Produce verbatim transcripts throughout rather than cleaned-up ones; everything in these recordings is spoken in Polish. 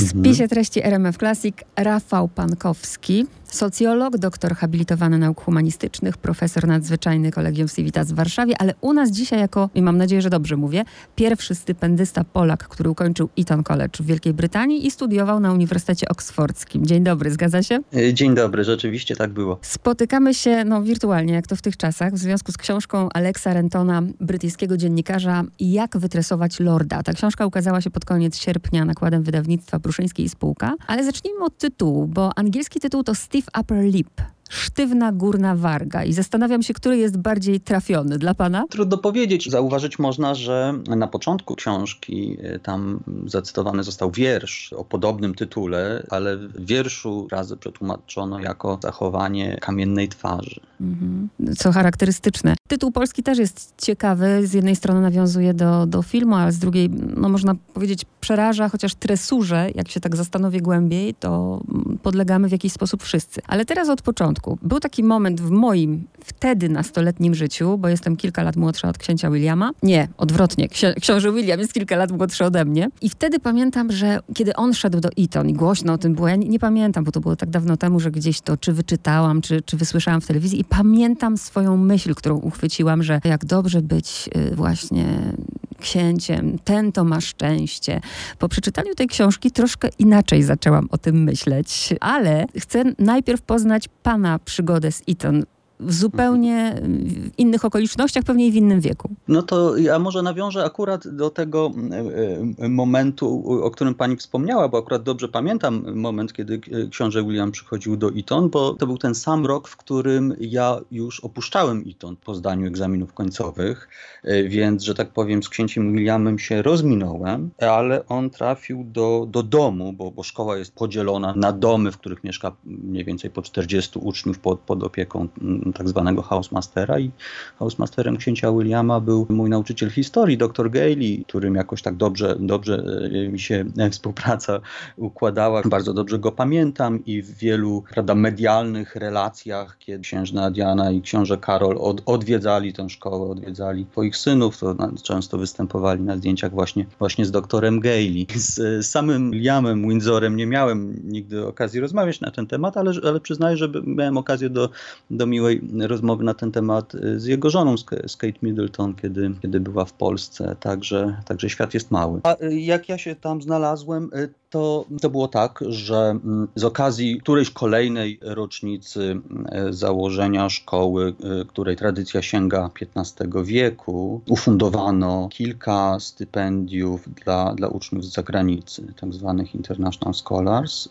W spisie treści R M F Classic Rafał Pankowski, socjolog, doktor habilitowany nauk humanistycznych, profesor nadzwyczajny Kolegium Civitas w Warszawie, ale u nas dzisiaj jako, i mam nadzieję, że dobrze mówię, pierwszy stypendysta Polak, który ukończył Eton College w Wielkiej Brytanii i studiował na Uniwersytecie Oksfordzkim. Dzień dobry, zgadza się? Dzień dobry, rzeczywiście tak było. Spotykamy się no, wirtualnie, jak to w tych czasach, w związku z książką Alexa Rentona, brytyjskiego dziennikarza Jak wytresować lorda. Ta książka ukazała się pod koniec sierpnia nakładem wydawnictwa Pruszyńskiej Spółka, ale zacznijmy od tytułu, bo angielski tytuł to Steve Upper lip. Sztywna górna warga. I zastanawiam się, który jest bardziej trafiony dla pana? Trudno powiedzieć. Zauważyć można, że na początku książki tam zacytowany został wiersz o podobnym tytule, ale w wierszu razy przetłumaczono jako zachowanie kamiennej twarzy. Mhm. Co charakterystyczne. Tytuł polski też jest ciekawy. Z jednej strony nawiązuje do, do filmu, ale z drugiej, no można powiedzieć, przeraża, chociaż tresurze, jak się tak zastanowię głębiej, to podlegamy w jakiś sposób wszyscy. Ale teraz od początku. Był taki moment w moim wtedy nastoletnim życiu, bo jestem kilka lat młodsza od księcia Williama. Nie, odwrotnie. Ksi- książę William jest kilka lat młodszy ode mnie. I wtedy pamiętam, że kiedy on szedł do Eton i głośno o tym było, ja nie, nie pamiętam, bo to było tak dawno temu, że gdzieś to czy wyczytałam, czy, czy wysłyszałam w telewizji i pamiętam swoją myśl, którą uchwyciłam, że jak dobrze być yy, właśnie... księciem, ten to ma szczęście. Po przeczytaniu tej książki troszkę inaczej zaczęłam o tym myśleć, ale chcę najpierw poznać pana przygodę z Eton. W zupełnie innych okolicznościach, pewnie i w innym wieku. No to ja może nawiążę akurat do tego momentu, o którym pani wspomniała, bo akurat dobrze pamiętam moment, kiedy książę William przychodził do Eton, bo to był ten sam rok, w którym ja już opuszczałem Eton po zdaniu egzaminów końcowych, więc, że tak powiem, z księciem Williamem się rozminąłem, ale on trafił do, do domu, bo, bo szkoła jest podzielona na domy, w których mieszka mniej więcej po czterdziestu uczniów pod, pod opieką tak zwanego housemastera i housemasterem księcia Williama był mój nauczyciel historii, dr Gailey, którym jakoś tak dobrze, dobrze mi się współpraca układała. Bardzo dobrze go pamiętam i w wielu prawda, medialnych relacjach, kiedy księżna Diana i książę Karol od, odwiedzali tę szkołę, odwiedzali swoich synów, to na, często występowali na zdjęciach właśnie, właśnie z doktorem Gailey. Z, z samym Williamem Windsorem nie miałem nigdy okazji rozmawiać na ten temat, ale, ale przyznaję, że miałem okazję do, do miłego rozmowy na ten temat z jego żoną, z Kate Middleton, kiedy, kiedy była w Polsce. Także, także świat jest mały. A jak ja się tam znalazłem, to, to było tak, że z okazji którejś kolejnej rocznicy założenia szkoły, której tradycja sięga piętnastego wieku, ufundowano kilka stypendiów dla, dla uczniów z zagranicy, tak zwanych international scholars.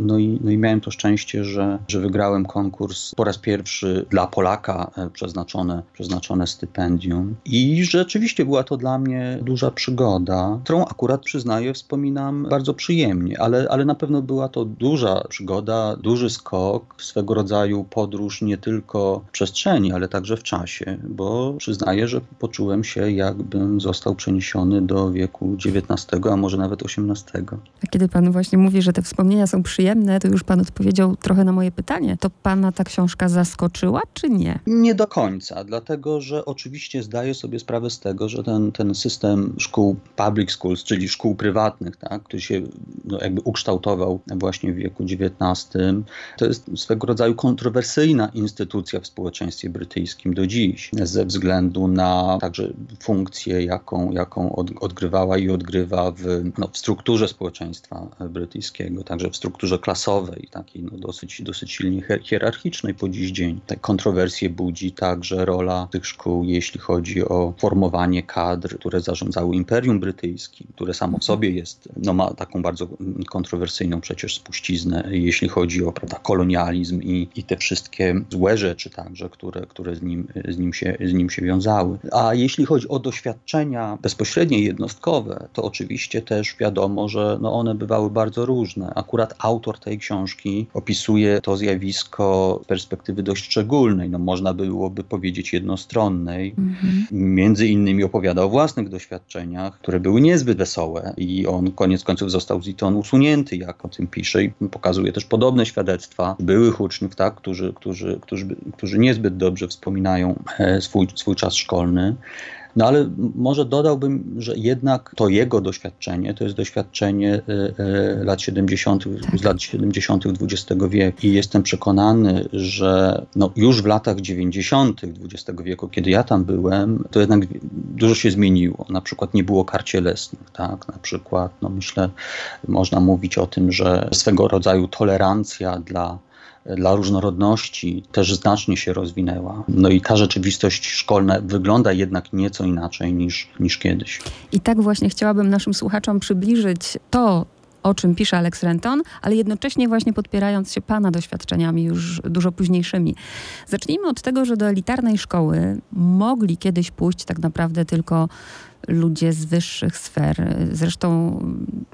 No i, no i miałem to szczęście, że, że wygrałem konkurs po raz pierwszy dla Polaka przeznaczone, przeznaczone stypendium. I rzeczywiście była to dla mnie duża przygoda, którą akurat przyznaję, wspominam bardzo przyjemnie, ale, ale na pewno była to duża przygoda, duży skok, swego rodzaju podróż nie tylko w przestrzeni, ale także w czasie, bo przyznaję, że poczułem się, jakbym został przeniesiony do wieku dziewiętnastego, a może nawet osiemnastego. A kiedy pan właśnie mówi, że te wspomnienia są przyjemne, to już pan odpowiedział trochę na moje pytanie. To pana ta książka zaskoczyła? Czy nie? Nie do końca, dlatego że oczywiście zdaję sobie sprawę z tego, że ten, ten system szkół public schools, czyli szkół prywatnych, tak, który się no, jakby ukształtował właśnie w wieku dziewiętnastym, to jest swego rodzaju kontrowersyjna instytucja w społeczeństwie brytyjskim do dziś, ze względu na także funkcję, jaką, jaką od, odgrywała i odgrywa w, no, w strukturze społeczeństwa brytyjskiego, także w strukturze klasowej, takiej no, dosyć, dosyć silnie hierarchicznej po dziś dzień. Te kontrowersje budzi także rola tych szkół, jeśli chodzi o formowanie kadr, które zarządzały Imperium Brytyjskim, które samo w sobie jest, no ma taką bardzo kontrowersyjną przecież spuściznę, jeśli chodzi o prawda, kolonializm i, i te wszystkie złe rzeczy także, które, które z, nim, z, nim się, z nim się wiązały. A jeśli chodzi o doświadczenia bezpośrednie jednostkowe, to oczywiście też wiadomo, że no one bywały bardzo różne. Akurat autor tej książki opisuje to zjawisko z perspektywy dość szczególnej, no można byłoby powiedzieć jednostronnej. Mhm. Między innymi opowiada o własnych doświadczeniach, które były niezbyt wesołe i on koniec końców został z Eton usunięty, jak o tym pisze i pokazuje też podobne świadectwa byłych uczniów, tak, którzy, którzy, którzy, którzy niezbyt dobrze wspominają swój, swój czas szkolny. No ale może dodałbym, że jednak to jego doświadczenie, to jest doświadczenie lat siedemdziesiątych, tak. z lat siedemdziesiątych dwudziestego wieku. I jestem przekonany, że no już w latach dziewięćdziesiątych dwudziestego wieku, kiedy ja tam byłem, to jednak dużo się zmieniło. Na przykład nie było kar cielesnych, tak? Na przykład, no myślę, można mówić o tym, że swego rodzaju tolerancja dla dla różnorodności też znacznie się rozwinęła. No i ta rzeczywistość szkolna wygląda jednak nieco inaczej niż, niż kiedyś. I tak właśnie chciałabym naszym słuchaczom przybliżyć to, o czym pisze Alex Renton, ale jednocześnie właśnie podpierając się pana doświadczeniami już dużo późniejszymi. Zacznijmy od tego, że do elitarnej szkoły mogli kiedyś pójść tak naprawdę tylko ludzie z wyższych sfer. Zresztą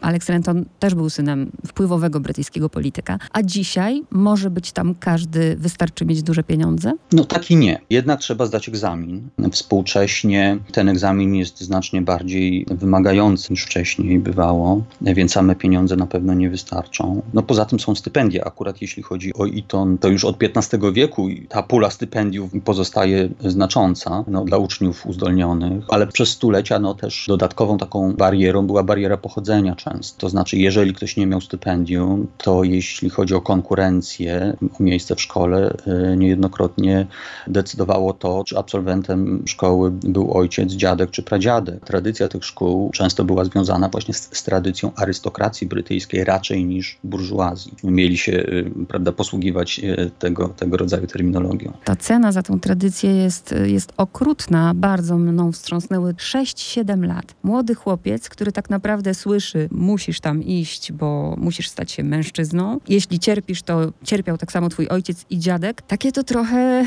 Alex Renton też był synem wpływowego brytyjskiego polityka. A dzisiaj może być tam każdy, wystarczy mieć duże pieniądze? No tak i nie. Jednak trzeba zdać egzamin. Współcześnie ten egzamin jest znacznie bardziej wymagający niż wcześniej bywało, więc same pieniądze na pewno nie wystarczą. No poza tym są stypendia. Akurat jeśli chodzi o Eton, to już od piętnastego wieku ta pula stypendiów pozostaje znacząca no, dla uczniów uzdolnionych, ale przez stulecia no też dodatkową taką barierą była bariera pochodzenia często. To znaczy, jeżeli ktoś nie miał stypendium, to jeśli chodzi o konkurencję o miejsce w szkole, niejednokrotnie decydowało to, czy absolwentem szkoły był ojciec, dziadek czy pradziadek. Tradycja tych szkół często była związana właśnie z, z tradycją arystokracji brytyjskiej raczej niż burżuazji. Mieli się, prawda, posługiwać tego, tego rodzaju terminologią. Ta cena za tą tradycję jest, jest okrutna. Bardzo mną wstrząsnęły sześć siedem lat. Młody chłopiec, który tak naprawdę słyszy, musisz tam iść, bo musisz stać się mężczyzną. Jeśli cierpisz, to cierpiał tak samo twój ojciec i dziadek. Takie to trochę,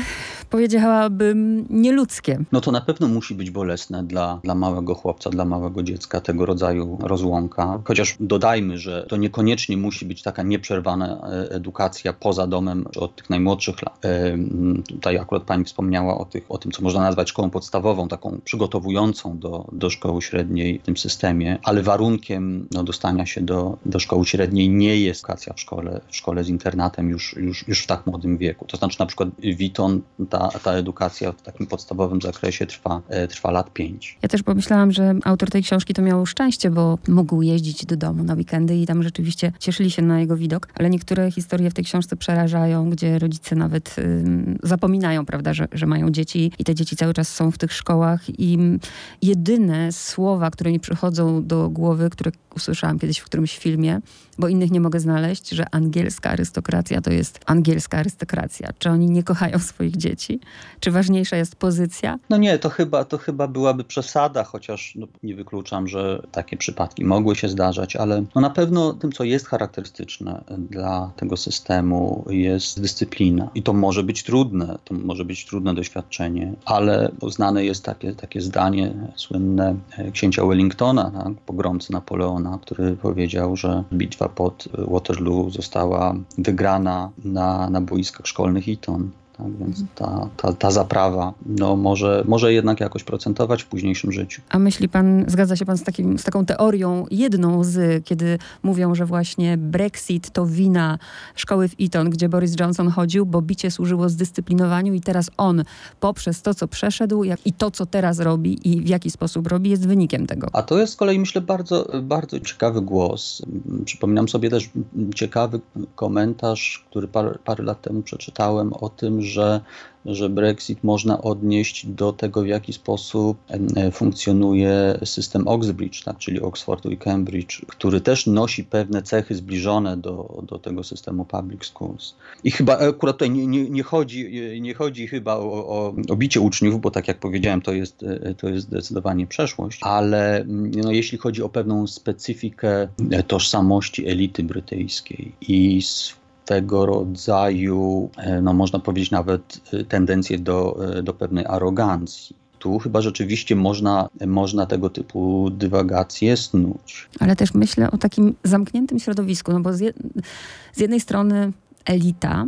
powiedziałabym, nieludzkie. No to na pewno musi być bolesne dla, dla małego chłopca, dla małego dziecka tego rodzaju rozłąka. Chociaż dodajmy, że to niekoniecznie musi być taka nieprzerwana edukacja poza domem od tych najmłodszych lat. E, tutaj akurat pani wspomniała o, tych, o tym, co można nazwać szkołą podstawową, taką przygotowującą do Do, do szkoły średniej w tym systemie, ale warunkiem no, dostania się do, do szkoły średniej nie jest edukacja w szkole, w szkole z internatem już, już, już w tak młodym wieku. To znaczy na przykład Witton, ta, ta edukacja w takim podstawowym zakresie trwa, e, trwa lat pięć. Ja też pomyślałam, że autor tej książki to miał szczęście, bo mógł jeździć do domu na weekendy i tam rzeczywiście cieszyli się na jego widok, ale niektóre historie w tej książce przerażają, gdzie rodzice nawet y, zapominają, prawda, że, że mają dzieci i te dzieci cały czas są w tych szkołach i jedynie Jedyne słowa, które mi przychodzą do głowy, które usłyszałam kiedyś w którymś filmie, bo innych nie mogę znaleźć, że angielska arystokracja to jest angielska arystokracja. Czy oni nie kochają swoich dzieci? Czy ważniejsza jest pozycja? No nie, to chyba, to chyba byłaby przesada, chociaż no, nie wykluczam, że takie przypadki mogły się zdarzać, ale no, na pewno tym, co jest charakterystyczne dla tego systemu, jest dyscyplina. I to może być trudne, to może być trudne doświadczenie, ale znane jest takie, takie zdanie słynne księcia Wellingtona, tak, pogromcy Napoleona, który powiedział, że bitwa pod Waterloo została wygrana na, na boiskach szkolnych Eton. Tak, więc ta, ta, ta zaprawa no, może, może jednak jakoś procentować w późniejszym życiu. A myśli pan, zgadza się pan z, takim, z taką teorią jedną z, kiedy mówią, że właśnie Brexit to wina szkoły w Eton, gdzie Boris Johnson chodził, bo bicie służyło zdyscyplinowaniu i teraz on poprzez to, co przeszedł jak, i to, co teraz robi i w jaki sposób robi, jest wynikiem tego. A to jest z kolei, myślę, bardzo, bardzo ciekawy głos. Przypominam sobie też ciekawy komentarz, który par, parę lat temu przeczytałem o tym, że, że Brexit można odnieść do tego, w jaki sposób funkcjonuje system Oxbridge, tak, czyli Oxfordu i Cambridge, który też nosi pewne cechy zbliżone do, do tego systemu public schools. I chyba akurat tutaj nie, nie, nie, chodzi, nie chodzi chyba o, o, o bicie uczniów, bo tak jak powiedziałem, to jest, to jest zdecydowanie przeszłość, ale no, jeśli chodzi o pewną specyfikę tożsamości elity brytyjskiej i tego rodzaju, no można powiedzieć nawet tendencje do, do pewnej arogancji. Tu chyba rzeczywiście można, można tego typu dywagacje snuć. Ale też myślę o takim zamkniętym środowisku, no bo z, je, z jednej strony elita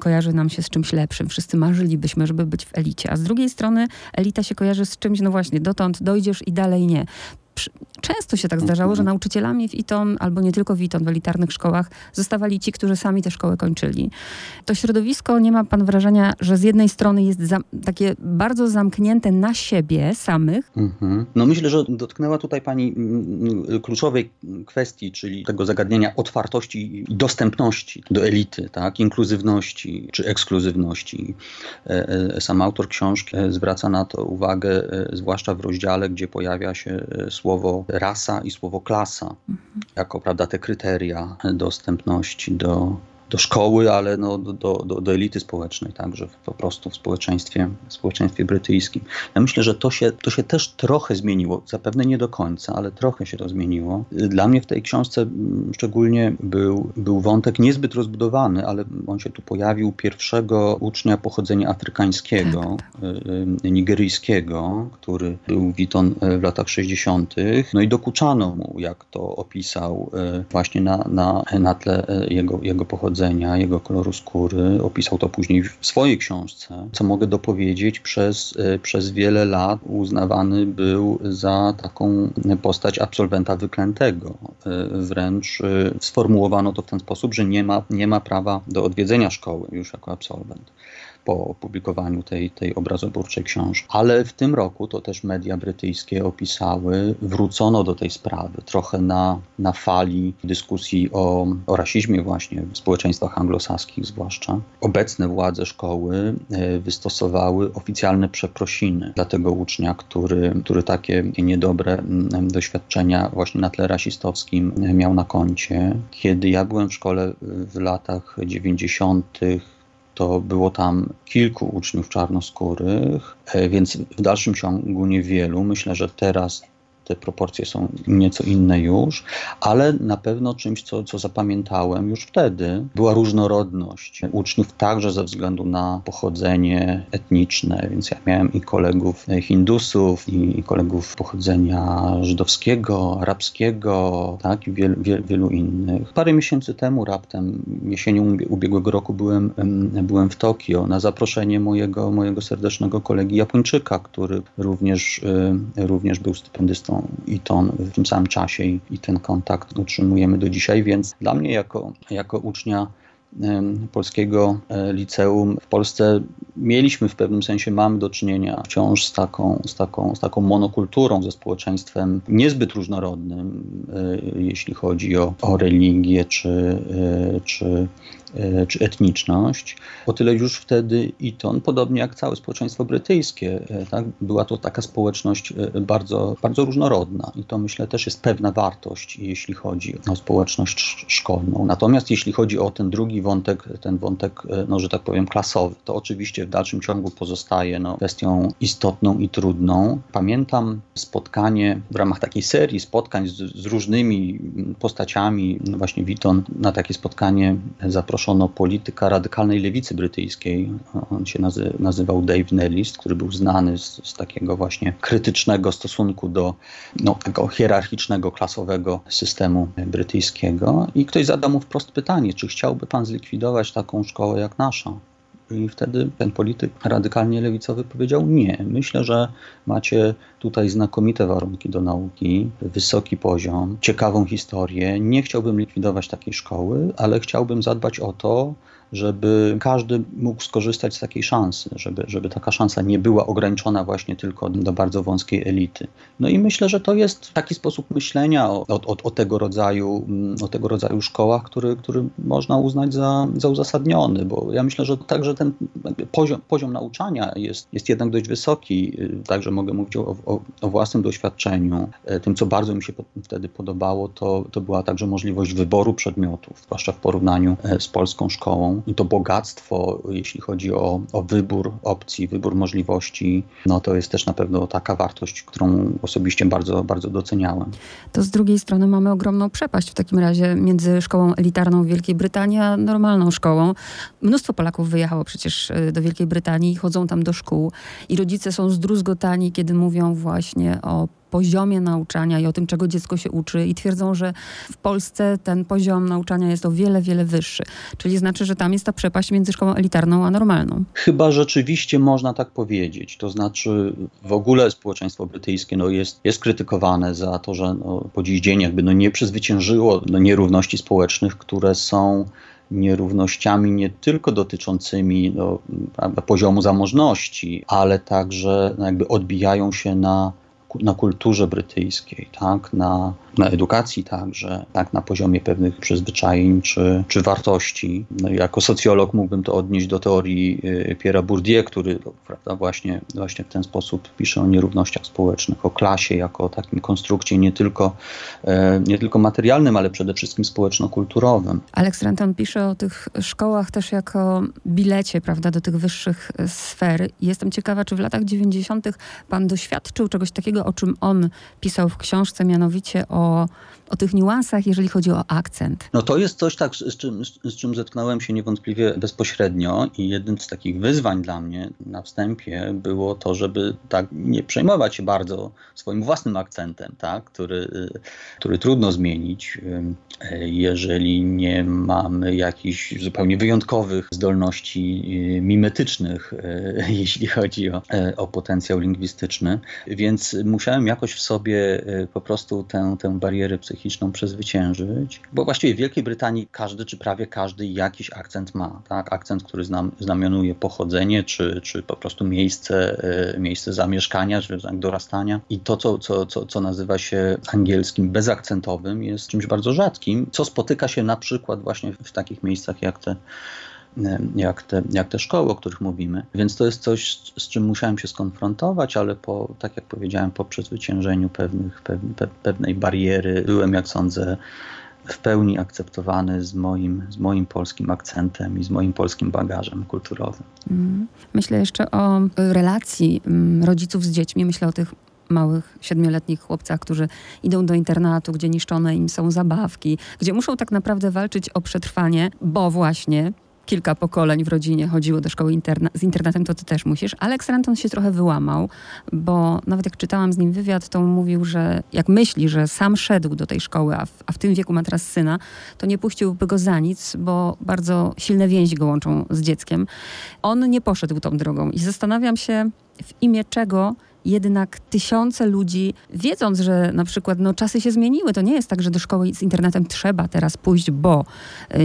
kojarzy nam się z czymś lepszym. Wszyscy marzylibyśmy, żeby być w elicie. A z drugiej strony elita się kojarzy z czymś, no właśnie, dotąd dojdziesz i dalej nie. często się tak zdarzało, że nauczycielami w Eton, albo nie tylko w Eton, w elitarnych szkołach, zostawali ci, którzy sami te szkoły kończyli. To środowisko, nie ma pan wrażenia, że z jednej strony jest za, takie bardzo zamknięte na siebie samych? Mhm. No myślę, że dotknęła tutaj pani kluczowej kwestii, czyli tego zagadnienia otwartości i dostępności do elity, tak, inkluzywności czy ekskluzywności. Sam autor książki zwraca na to uwagę, zwłaszcza w rozdziale, gdzie pojawia się słowo rasa i słowo klasa, mhm. jako, prawda, te kryteria dostępności do, do szkoły, ale no, do, do, do elity społecznej, także po prostu w społeczeństwie, w społeczeństwie brytyjskim. Ja myślę, że to się, to się też trochę zmieniło, zapewne nie do końca, ale trochę się to zmieniło. Dla mnie w tej książce szczególnie był, był wątek niezbyt rozbudowany, ale on się tu pojawił, pierwszego ucznia pochodzenia afrykańskiego, nigeryjskiego, który był w Eton w latach sześćdziesiątych. No i dokuczano mu, jak to opisał, właśnie na, na, na tle jego, jego pochodzenia, jego koloru skóry. Opisał to później w swojej książce. Co mogę dopowiedzieć, przez, przez wiele lat uznawany był za taką postać absolwenta wyklętego. Wręcz sformułowano to w ten sposób, że nie ma, nie ma prawa do odwiedzenia szkoły już jako absolwent, po opublikowaniu tej, tej obrazoburczej książki. Ale w tym roku, to też media brytyjskie opisały, wrócono do tej sprawy trochę na, na fali dyskusji o, o rasizmie właśnie w społeczeństwach anglosaskich zwłaszcza. Obecne władze szkoły wystosowały oficjalne przeprosiny dla tego ucznia, który, który takie niedobre doświadczenia właśnie na tle rasistowskim miał na koncie. Kiedy ja byłem w szkole w latach dziewięćdziesiątych, to było tam kilku uczniów czarnoskórych, więc w dalszym ciągu niewielu. Myślę, że teraz te proporcje są nieco inne już, ale na pewno czymś, co, co zapamiętałem już wtedy, była różnorodność uczniów także ze względu na pochodzenie etniczne, więc ja miałem i kolegów Hindusów, i kolegów pochodzenia żydowskiego, arabskiego, tak, i wielu, wielu, wielu innych. Parę miesięcy temu raptem, jesienią ubiegłego roku byłem, byłem w Tokio na zaproszenie mojego, mojego serdecznego kolegi Japończyka, który również, również był stypendystą Eton w tym samym czasie i, i ten kontakt utrzymujemy do dzisiaj, więc dla mnie jako, jako ucznia polskiego liceum w Polsce mieliśmy w pewnym sensie, mamy do czynienia wciąż z taką, z taką, z taką monokulturą, ze społeczeństwem niezbyt różnorodnym, jeśli chodzi o, o religię czy, czy, czy etniczność. O tyle już wtedy Eton, podobnie jak całe społeczeństwo brytyjskie, tak, była to taka społeczność bardzo, bardzo różnorodna i to, myślę, też jest pewna wartość, jeśli chodzi o społeczność szkolną. Natomiast jeśli chodzi o ten drugi wątek, ten wątek, no, że tak powiem, klasowy, to oczywiście w dalszym ciągu pozostaje no, kwestią istotną i trudną. Pamiętam spotkanie w ramach takiej serii spotkań z, z różnymi postaciami, no właśnie Witton, na takie spotkanie zaproszono polityka radykalnej lewicy brytyjskiej. On się nazy nazywał Dave Nellist, który był znany z, z takiego właśnie krytycznego stosunku do no, tego hierarchicznego, klasowego systemu brytyjskiego. I ktoś zadał mu wprost pytanie, czy chciałby pan zlikwidować taką szkołę jak nasza? I wtedy ten polityk radykalnie lewicowy powiedział nie. Myślę, że macie tutaj znakomite warunki do nauki, wysoki poziom, ciekawą historię. Nie chciałbym likwidować takiej szkoły, ale chciałbym zadbać o to, żeby każdy mógł skorzystać z takiej szansy, żeby, żeby taka szansa nie była ograniczona właśnie tylko do bardzo wąskiej elity. No i myślę, że to jest taki sposób myślenia o, o, o, tego, rodzaju, o tego rodzaju szkołach, który, który można uznać za, za uzasadniony, bo ja myślę, że także ten poziom, poziom nauczania jest, jest jednak dość wysoki, także mogę mówić o, o, o własnym doświadczeniu. Tym, co bardzo mi się wtedy podobało, to, to była także możliwość wyboru przedmiotów, zwłaszcza w porównaniu z polską szkołą. I to bogactwo, jeśli chodzi o, o wybór opcji, wybór możliwości, no to jest też na pewno taka wartość, którą osobiście bardzo, bardzo doceniałem. To z drugiej strony mamy ogromną przepaść w takim razie między szkołą elitarną w Wielkiej Brytanii a normalną szkołą. Mnóstwo Polaków wyjechało przecież do Wielkiej Brytanii, chodzą tam do szkół i rodzice są zdruzgotani, kiedy mówią właśnie o poziomie nauczania i o tym, czego dziecko się uczy, i twierdzą, że w Polsce ten poziom nauczania jest o wiele, wiele wyższy. Czyli znaczy, że tam jest ta przepaść między szkołą elitarną a normalną. Chyba rzeczywiście można tak powiedzieć. To znaczy w ogóle społeczeństwo brytyjskie no, jest, jest krytykowane za to, że no, po dziś dzień jakby no, nie przezwyciężyło no, nierówności społecznych, które są nierównościami nie tylko dotyczącymi no, poziomu zamożności, ale także no, jakby odbijają się na na kulturze brytyjskiej, tak? na, na edukacji także, tak? na poziomie pewnych przyzwyczajeń czy, czy wartości. No, jako socjolog mógłbym to odnieść do teorii y, Pierre'a Bourdieu, który prawda, właśnie, właśnie w ten sposób pisze o nierównościach społecznych, o klasie jako o takim konstrukcie nie tylko, y, nie tylko materialnym, ale przede wszystkim społeczno-kulturowym. Alex Renton pisze o tych szkołach też jako bilecie, prawda, do tych wyższych sfer. Jestem ciekawa, czy w latach dziewięćdziesiątych pan doświadczył czegoś takiego, o czym on pisał w książce, mianowicie o, o tych niuansach, jeżeli chodzi o akcent. No to jest coś, tak, z, czym, z czym zetknąłem się niewątpliwie bezpośrednio i jednym z takich wyzwań dla mnie na wstępie było to, żeby tak nie przejmować się bardzo swoim własnym akcentem, tak, który, który trudno zmienić, jeżeli nie mamy jakichś zupełnie wyjątkowych zdolności mimetycznych, jeśli chodzi o, o potencjał lingwistyczny. Więc musiałem jakoś w sobie po prostu tę, tę barierę psychiczną przezwyciężyć, bo właściwie w Wielkiej Brytanii każdy, czy prawie każdy jakiś akcent ma, tak? Akcent, który znam, znamionuje pochodzenie, czy, czy po prostu miejsce, miejsce zamieszkania, czy dorastania. I to, co, co, co, co nazywa się angielskim bezakcentowym, jest czymś bardzo rzadkim, co spotyka się na przykład właśnie w takich miejscach jak te Jak te, jak te szkoły, o których mówimy. Więc to jest coś, z czym musiałem się skonfrontować, ale po, tak jak powiedziałem, po przezwyciężeniu pewnych, pe, pewnej bariery byłem, jak sądzę, w pełni akceptowany z moim, z moim polskim akcentem i z moim polskim bagażem kulturowym. Myślę jeszcze o relacji rodziców z dziećmi. Myślę o tych małych, siedmioletnich chłopcach, którzy idą do internatu, gdzie niszczone im są zabawki, gdzie muszą tak naprawdę walczyć o przetrwanie, bo właśnie kilka pokoleń w rodzinie chodziło do szkoły interna- z internatem, to ty też musisz. Alex Renton się trochę wyłamał, bo nawet jak czytałam z nim wywiad, to mówił, że jak myśli, że sam szedł do tej szkoły, a w, a w tym wieku ma teraz syna, to nie puściłby go za nic, bo bardzo silne więzi go łączą z dzieckiem. On nie poszedł tą drogą i zastanawiam się, w imię czego jednak tysiące ludzi, wiedząc, że na przykład no, czasy się zmieniły, to nie jest tak, że do szkoły z internatem trzeba teraz pójść, bo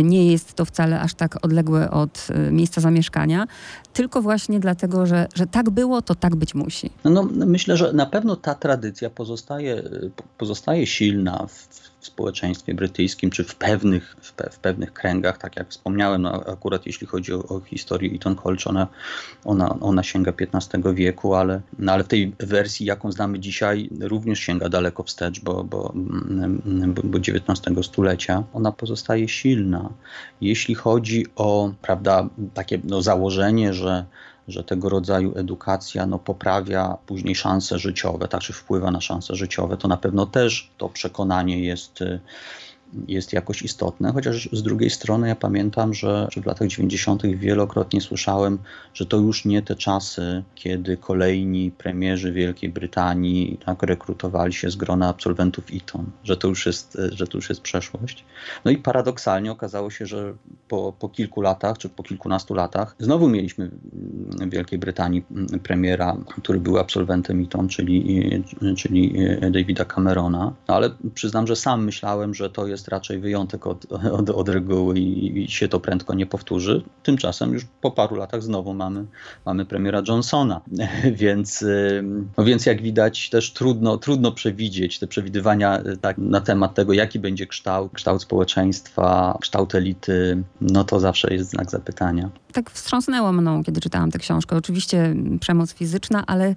nie jest to wcale aż tak odległe od miejsca zamieszkania, tylko właśnie dlatego, że, że tak było, to tak być musi. No, no, myślę, że na pewno ta tradycja pozostaje, pozostaje silna w w społeczeństwie brytyjskim, czy w pewnych, w, pe, w pewnych kręgach, tak jak wspomniałem, no akurat jeśli chodzi o, o historię Eton College, ona, ona, ona sięga piętnastego wieku, ale, no ale w tej wersji, jaką znamy dzisiaj, również sięga daleko wstecz, bo, bo, bo, bo dziewiętnastego stulecia. Ona pozostaje silna. Jeśli chodzi o, prawda, takie no, założenie, że że tego rodzaju edukacja no, poprawia później szanse życiowe, tak, czy wpływa na szanse życiowe, to na pewno też to przekonanie jest, jest jakoś istotne. Chociaż z drugiej strony ja pamiętam, że w latach dziewięćdziesiątych wielokrotnie słyszałem, że to już nie te czasy, kiedy kolejni premierzy Wielkiej Brytanii tak, rekrutowali się z grona absolwentów Eton, że to już jest, że to już jest przeszłość. No i paradoksalnie okazało się, że po, po kilku latach, czy po kilkunastu latach, znowu mieliśmy w Wielkiej Brytanii premiera, który był absolwentem Eton, czyli, czyli Davida Camerona. No ale przyznam, że sam myślałem, że to jest raczej wyjątek od, od, od reguły i, i się to prędko nie powtórzy. Tymczasem już po paru latach znowu mamy, mamy premiera Johnsona, więc, no więc jak widać też trudno, trudno przewidzieć te przewidywania tak, na temat tego, jaki będzie kształt, kształt społeczeństwa, kształt elity, no to zawsze jest znak zapytania. Tak wstrząsnęło mną, kiedy czytałam tę książkę. Oczywiście przemoc fizyczna, ale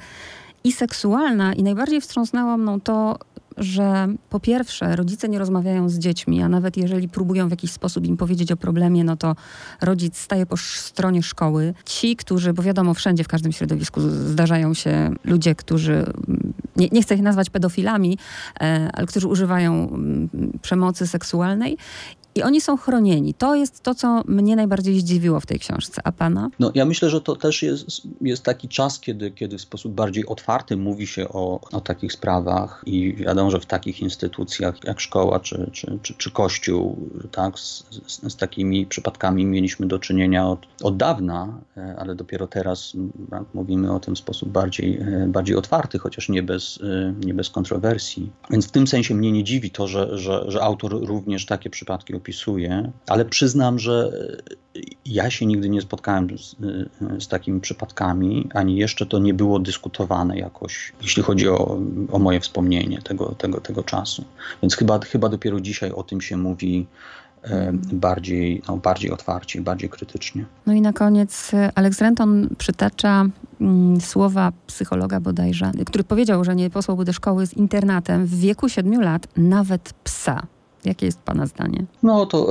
i seksualna, i najbardziej wstrząsnęło mną to, że po pierwsze rodzice nie rozmawiają z dziećmi, a nawet jeżeli próbują w jakiś sposób im powiedzieć o problemie, no to rodzic staje po stronie szkoły. Ci, którzy, bo wiadomo, wszędzie w każdym środowisku zdarzają się ludzie, którzy, nie, nie chcę ich nazwać pedofilami, ale którzy używają przemocy seksualnej. I oni są chronieni. To jest to, co mnie najbardziej zdziwiło w tej książce. A pana? No, ja myślę, że to też jest, jest taki czas, kiedy, kiedy w sposób bardziej otwarty mówi się o, o takich sprawach i wiadomo, że w takich instytucjach jak szkoła czy, czy, czy, czy kościół, tak, z, z, z takimi przypadkami mieliśmy do czynienia od, od dawna, ale dopiero teraz tak, mówimy o tym w sposób bardziej, bardziej otwarty, chociaż nie bez, nie bez kontrowersji. Więc w tym sensie mnie nie dziwi to, że, że, że autor również takie przypadki opisuje, ale przyznam, że ja się nigdy nie spotkałem z, z takimi przypadkami, ani jeszcze to nie było dyskutowane jakoś, jeśli chodzi o, o moje wspomnienie tego, tego, tego czasu. Więc chyba, chyba dopiero dzisiaj o tym się mówi bardziej, no, bardziej otwarcie, bardziej krytycznie. No i na koniec Alex Renton przytacza mm, słowa psychologa bodajże, który powiedział, że nie posłałby do szkoły z internatem w wieku siedmiu lat nawet psa. Jakie jest pana zdanie? No to,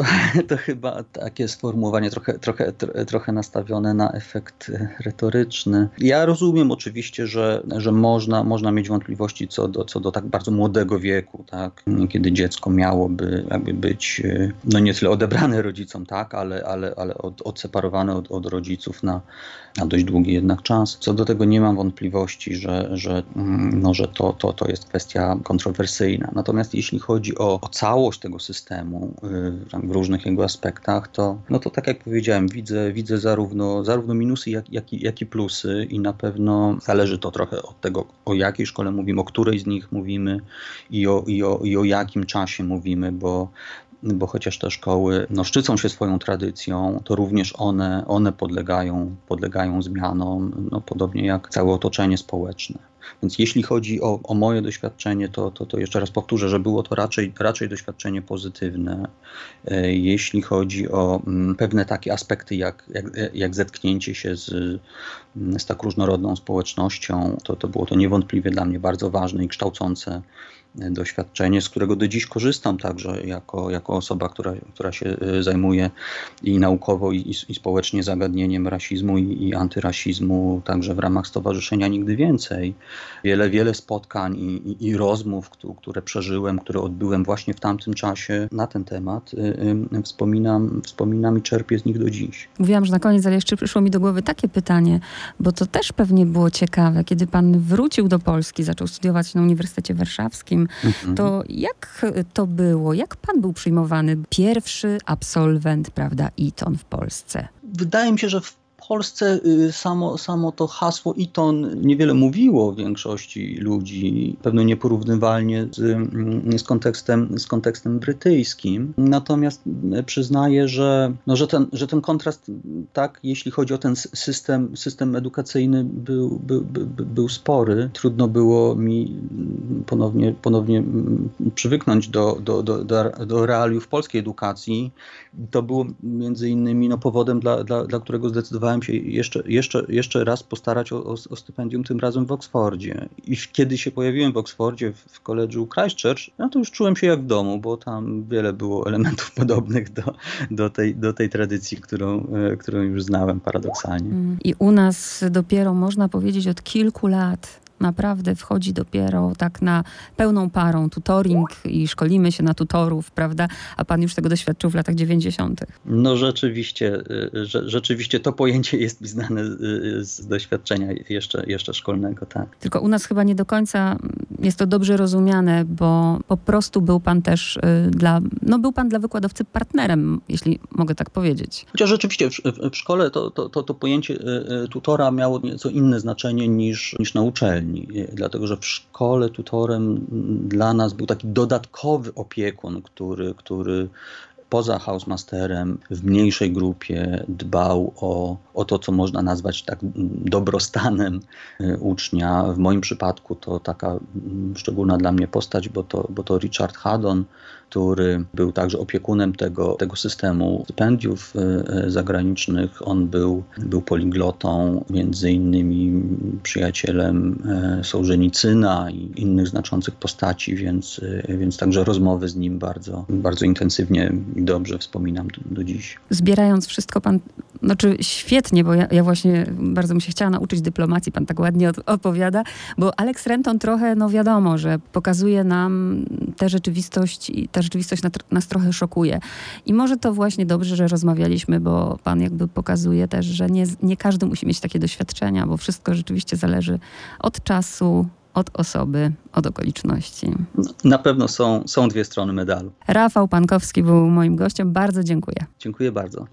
to chyba takie sformułowanie trochę, trochę, trochę nastawione na efekt retoryczny. Ja rozumiem oczywiście, że, że można, można mieć wątpliwości co do, co do tak bardzo młodego wieku, tak? Kiedy dziecko miałoby jakby być no nie tyle odebrane rodzicom, tak, ale, ale, ale od, odseparowane od, od rodziców na, na dość długi jednak czas. Co do tego nie mam wątpliwości, że, że, no, że to, to, to jest kwestia kontrowersyjna. Natomiast jeśli chodzi o, o całość tego systemu w różnych jego aspektach, to, no to tak jak powiedziałem, widzę, widzę zarówno, zarówno minusy, jak, jak, i, jak i plusy i na pewno zależy to trochę od tego, o jakiej szkole mówimy, o której z nich mówimy i o, i o, i o jakim czasie mówimy, bo bo chociaż te szkoły no, szczycą się swoją tradycją, to również one, one podlegają, podlegają zmianom, no, podobnie jak całe otoczenie społeczne. Więc jeśli chodzi o, o moje doświadczenie, to, to, to jeszcze raz powtórzę, że było to raczej, raczej doświadczenie pozytywne. Jeśli chodzi o m, pewne takie aspekty, jak, jak, jak zetknięcie się z, z tak różnorodną społecznością, to, to było to niewątpliwie dla mnie bardzo ważne i kształcące doświadczenie, z którego do dziś korzystam także jako, jako osoba, która, która się zajmuje i naukowo i, i społecznie zagadnieniem rasizmu i, i antyrasizmu, także w ramach Stowarzyszenia Nigdy Więcej. Wiele, wiele spotkań i, i, i rozmów, które przeżyłem, które odbyłem właśnie w tamtym czasie na ten temat, y, y, wspominam, wspominam i czerpię z nich do dziś. Mówiłam, że na koniec, ale jeszcze przyszło mi do głowy takie pytanie, bo to też pewnie było ciekawe, kiedy pan wrócił do Polski, zaczął studiować na Uniwersytecie Warszawskim, to jak to było? Jak pan był przyjmowany? Pierwszy absolwent, prawda, Eton w Polsce. Wydaje mi się, że w W Polsce samo, samo to hasło Eton niewiele mówiło większości ludzi, pewno nieporównywalnie z, z, kontekstem, z kontekstem brytyjskim. Natomiast przyznaję, że, no, że, ten, że ten kontrast, tak, jeśli chodzi o ten system, system edukacyjny, był, był, był, był spory. Trudno było mi ponownie, ponownie przywyknąć do, do, do, do, do realiów polskiej edukacji. To było między innymi no, powodem, dla, dla, dla którego zdecydowałem się jeszcze, jeszcze, jeszcze raz postarać o, o, o stypendium, tym razem w Oksfordzie. I kiedy się pojawiłem w Oksfordzie, w, w koledżu Christchurch, no to już czułem się jak w domu, bo tam wiele było elementów podobnych do, do, tej, do tej tradycji, którą, którą już znałem paradoksalnie. I u nas dopiero można powiedzieć od kilku lat naprawdę wchodzi dopiero tak na pełną parą tutoring i szkolimy się na tutorów, prawda? A pan już tego doświadczył w latach dziewięćdziesiątych. No rzeczywiście, rze- rzeczywiście to pojęcie jest mi znane z doświadczenia jeszcze, jeszcze szkolnego, tak. Tylko u nas chyba nie do końca jest to dobrze rozumiane, bo po prostu był pan też dla, no był pan dla wykładowcy partnerem, jeśli mogę tak powiedzieć. Chociaż rzeczywiście w, w szkole to, to, to, to pojęcie tutora miało nieco inne znaczenie niż, niż na uczelni. Dlatego, że w szkole tutorem dla nas był taki dodatkowy opiekun, który, który poza housemasterem w mniejszej grupie dbał o, o to, co można nazwać tak dobrostanem ucznia. W moim przypadku to taka szczególna dla mnie postać, bo to, bo to Richard Haddon, który był także opiekunem tego, tego systemu stypendiów zagranicznych. On był, był poliglotą, między innymi przyjacielem Sołżenicyna i innych znaczących postaci, więc, więc także rozmowy z nim bardzo, bardzo intensywnie i dobrze wspominam do, do dziś. Zbierając wszystko pan, znaczy świetnie, bo ja, ja właśnie bardzo bym się chciała nauczyć dyplomacji, pan tak ładnie od, opowiada, bo Alex Renton trochę, no wiadomo, że pokazuje nam tę rzeczywistość i ta rzeczywistość nas trochę szokuje. I może to właśnie dobrze, że rozmawialiśmy, bo pan jakby pokazuje też, że nie, nie każdy musi mieć takie doświadczenia, bo wszystko rzeczywiście zależy od czasu, od osoby, od okoliczności. Na pewno są, są dwie strony medalu. Rafał Pankowski był moim gościem. Bardzo dziękuję. Dziękuję bardzo.